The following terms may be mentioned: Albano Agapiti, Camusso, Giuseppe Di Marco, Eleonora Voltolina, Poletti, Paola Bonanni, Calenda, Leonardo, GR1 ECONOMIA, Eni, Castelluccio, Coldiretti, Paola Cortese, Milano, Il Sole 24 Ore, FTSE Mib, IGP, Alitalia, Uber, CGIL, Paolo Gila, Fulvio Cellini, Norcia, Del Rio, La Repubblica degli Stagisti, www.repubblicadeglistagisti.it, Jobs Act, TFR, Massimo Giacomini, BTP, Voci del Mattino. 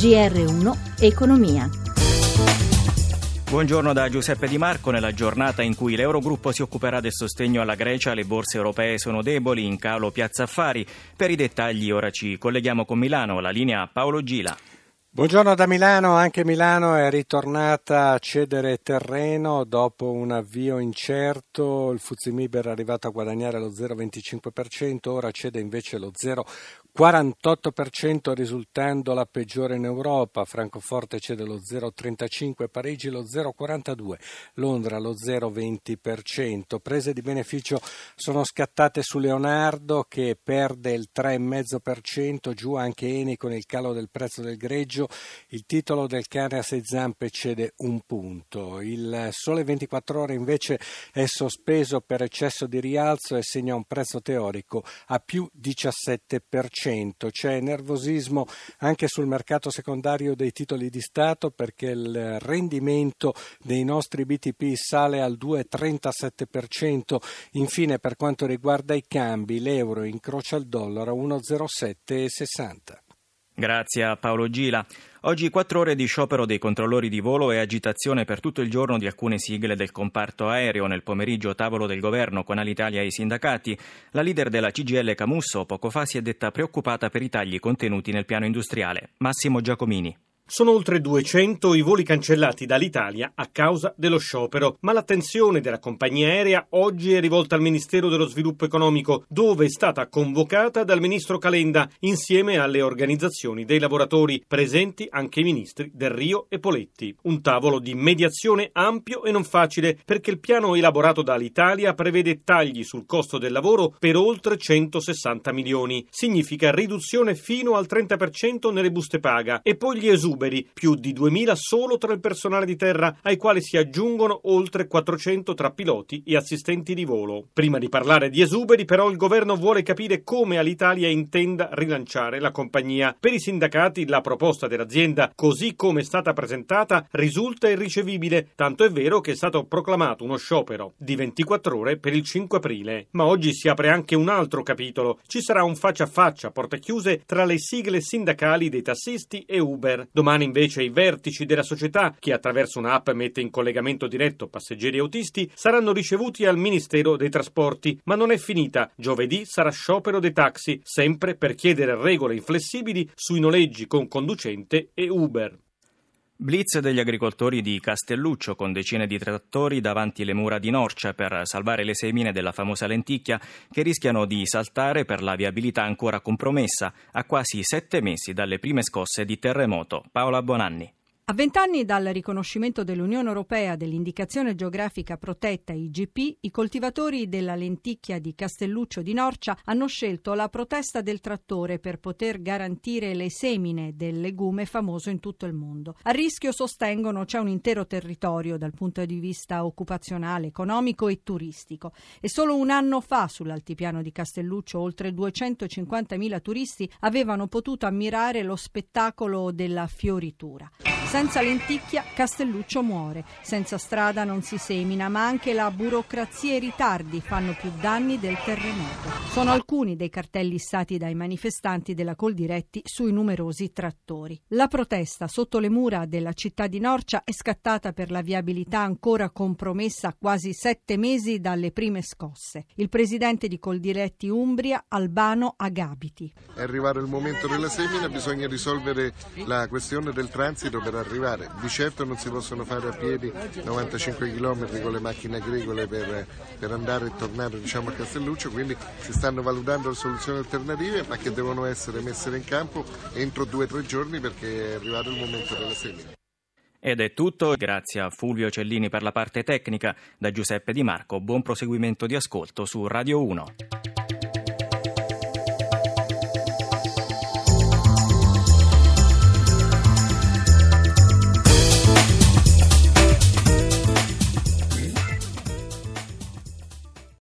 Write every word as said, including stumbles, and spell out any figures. G R uno Economia. Buongiorno da Giuseppe Di Marco. Nella giornata in cui l'Eurogruppo si occuperà del sostegno alla Grecia, le borse europee sono deboli, in calo Piazza Affari. Per i dettagli ora ci colleghiamo con Milano, la linea Paolo Gila. Buongiorno da Milano. Anche Milano è ritornata a cedere terreno dopo un avvio incerto. Il F T S E Mib era arrivato a guadagnare lo zero virgola venticinque per cento, ora cede invece lo zero virgola quarantotto per cento, risultando la peggiore in Europa. Francoforte cede lo zero virgola trentacinque per cento, Parigi lo zero virgola quarantadue per cento, Londra lo zero virgola venti per cento. Prese di beneficio sono scattate su Leonardo, che perde il tre virgola cinque per cento, giù anche Eni con il calo del prezzo del greggio. Il titolo del cane a sei zampe cede un punto. Il Sole ventiquattro Ore invece è sospeso per eccesso di rialzo e segna un prezzo teorico a più diciassette per cento. C'è nervosismo anche sul mercato secondario dei titoli di Stato, perché il rendimento dei nostri B T P sale al due virgola trentasette per cento. Infine, per quanto riguarda i cambi, l'euro incrocia il dollaro a uno virgola zero sette sessanta. Grazie a Paolo Gila. Oggi quattro ore di sciopero dei controllori di volo e agitazione per tutto il giorno di alcune sigle del comparto aereo. Nel pomeriggio tavolo del governo con Alitalia e i sindacati. La leader della C G I L Camusso poco fa si è detta preoccupata per i tagli contenuti nel piano industriale. Massimo Giacomini. Sono oltre duecento i voli cancellati dall'Italia a causa dello sciopero, ma l'attenzione della compagnia aerea oggi è rivolta al Ministero dello Sviluppo Economico, dove è stata convocata dal ministro Calenda insieme alle organizzazioni dei lavoratori, presenti anche i ministri Del Rio e Poletti. Un tavolo di mediazione ampio e non facile, perché il piano elaborato dall'Italia prevede tagli sul costo del lavoro per oltre centosessanta milioni. Significa riduzione fino al trenta per cento nelle buste paga e poi gli esuberi, più di duemila solo tra il personale di terra, ai quali si aggiungono oltre quattrocento tra piloti e assistenti di volo. Prima di parlare di esuberi, però, il governo vuole capire come Alitalia intenda rilanciare la compagnia. Per i sindacati la proposta dell'azienda, così come è stata presentata, risulta irricevibile, tanto è vero che è stato proclamato uno sciopero di ventiquattro ore per il cinque aprile. Ma oggi si apre anche un altro capitolo. Ci sarà un faccia a faccia a porte chiuse tra le sigle sindacali dei tassisti e Uber. Domani Domani invece i vertici della società, che attraverso un'app mette in collegamento diretto passeggeri e autisti, saranno ricevuti al Ministero dei Trasporti. Ma non è finita. Giovedì sarà sciopero dei taxi, sempre per chiedere regole inflessibili sui noleggi con conducente e Uber. Blitz degli agricoltori di Castelluccio con decine di trattori davanti le mura di Norcia per salvare le semine della famosa lenticchia, che rischiano di saltare per la viabilità ancora compromessa a quasi sette mesi dalle prime scosse di terremoto. Paola Bonanni. A vent'anni dal riconoscimento dell'Unione Europea dell'Indicazione Geografica Protetta I G P, i coltivatori della lenticchia di Castelluccio di Norcia hanno scelto la protesta del trattore per poter garantire le semine del legume famoso in tutto il mondo. A rischio, sostengono, c'è un intero territorio dal punto di vista occupazionale, economico e turistico. E solo un anno fa, sull'altipiano di Castelluccio, oltre duecentocinquantamila turisti avevano potuto ammirare lo spettacolo della fioritura. Senza lenticchia Castelluccio muore, senza strada non si semina, ma anche la burocrazia e i ritardi fanno più danni del terremoto. Sono alcuni dei cartelli issati dai manifestanti della Coldiretti sui numerosi trattori. La protesta sotto le mura della città di Norcia è scattata per la viabilità ancora compromessa a quasi sette mesi dalle prime scosse. Il presidente di Coldiretti Umbria, Albano Agapiti. È arrivato il momento della semina, bisogna risolvere la questione del transito per arrivare. Di certo non si possono fare a piedi novantacinque chilometri con le macchine agricole per, per andare e tornare, diciamo, a Castelluccio, quindi si stanno valutando soluzioni alternative, ma che devono essere messe in campo entro due o tre giorni, perché è arrivato il momento della semina. Ed è tutto, grazie a Fulvio Cellini per la parte tecnica. Da Giuseppe Di Marco, buon proseguimento di ascolto su Radio uno.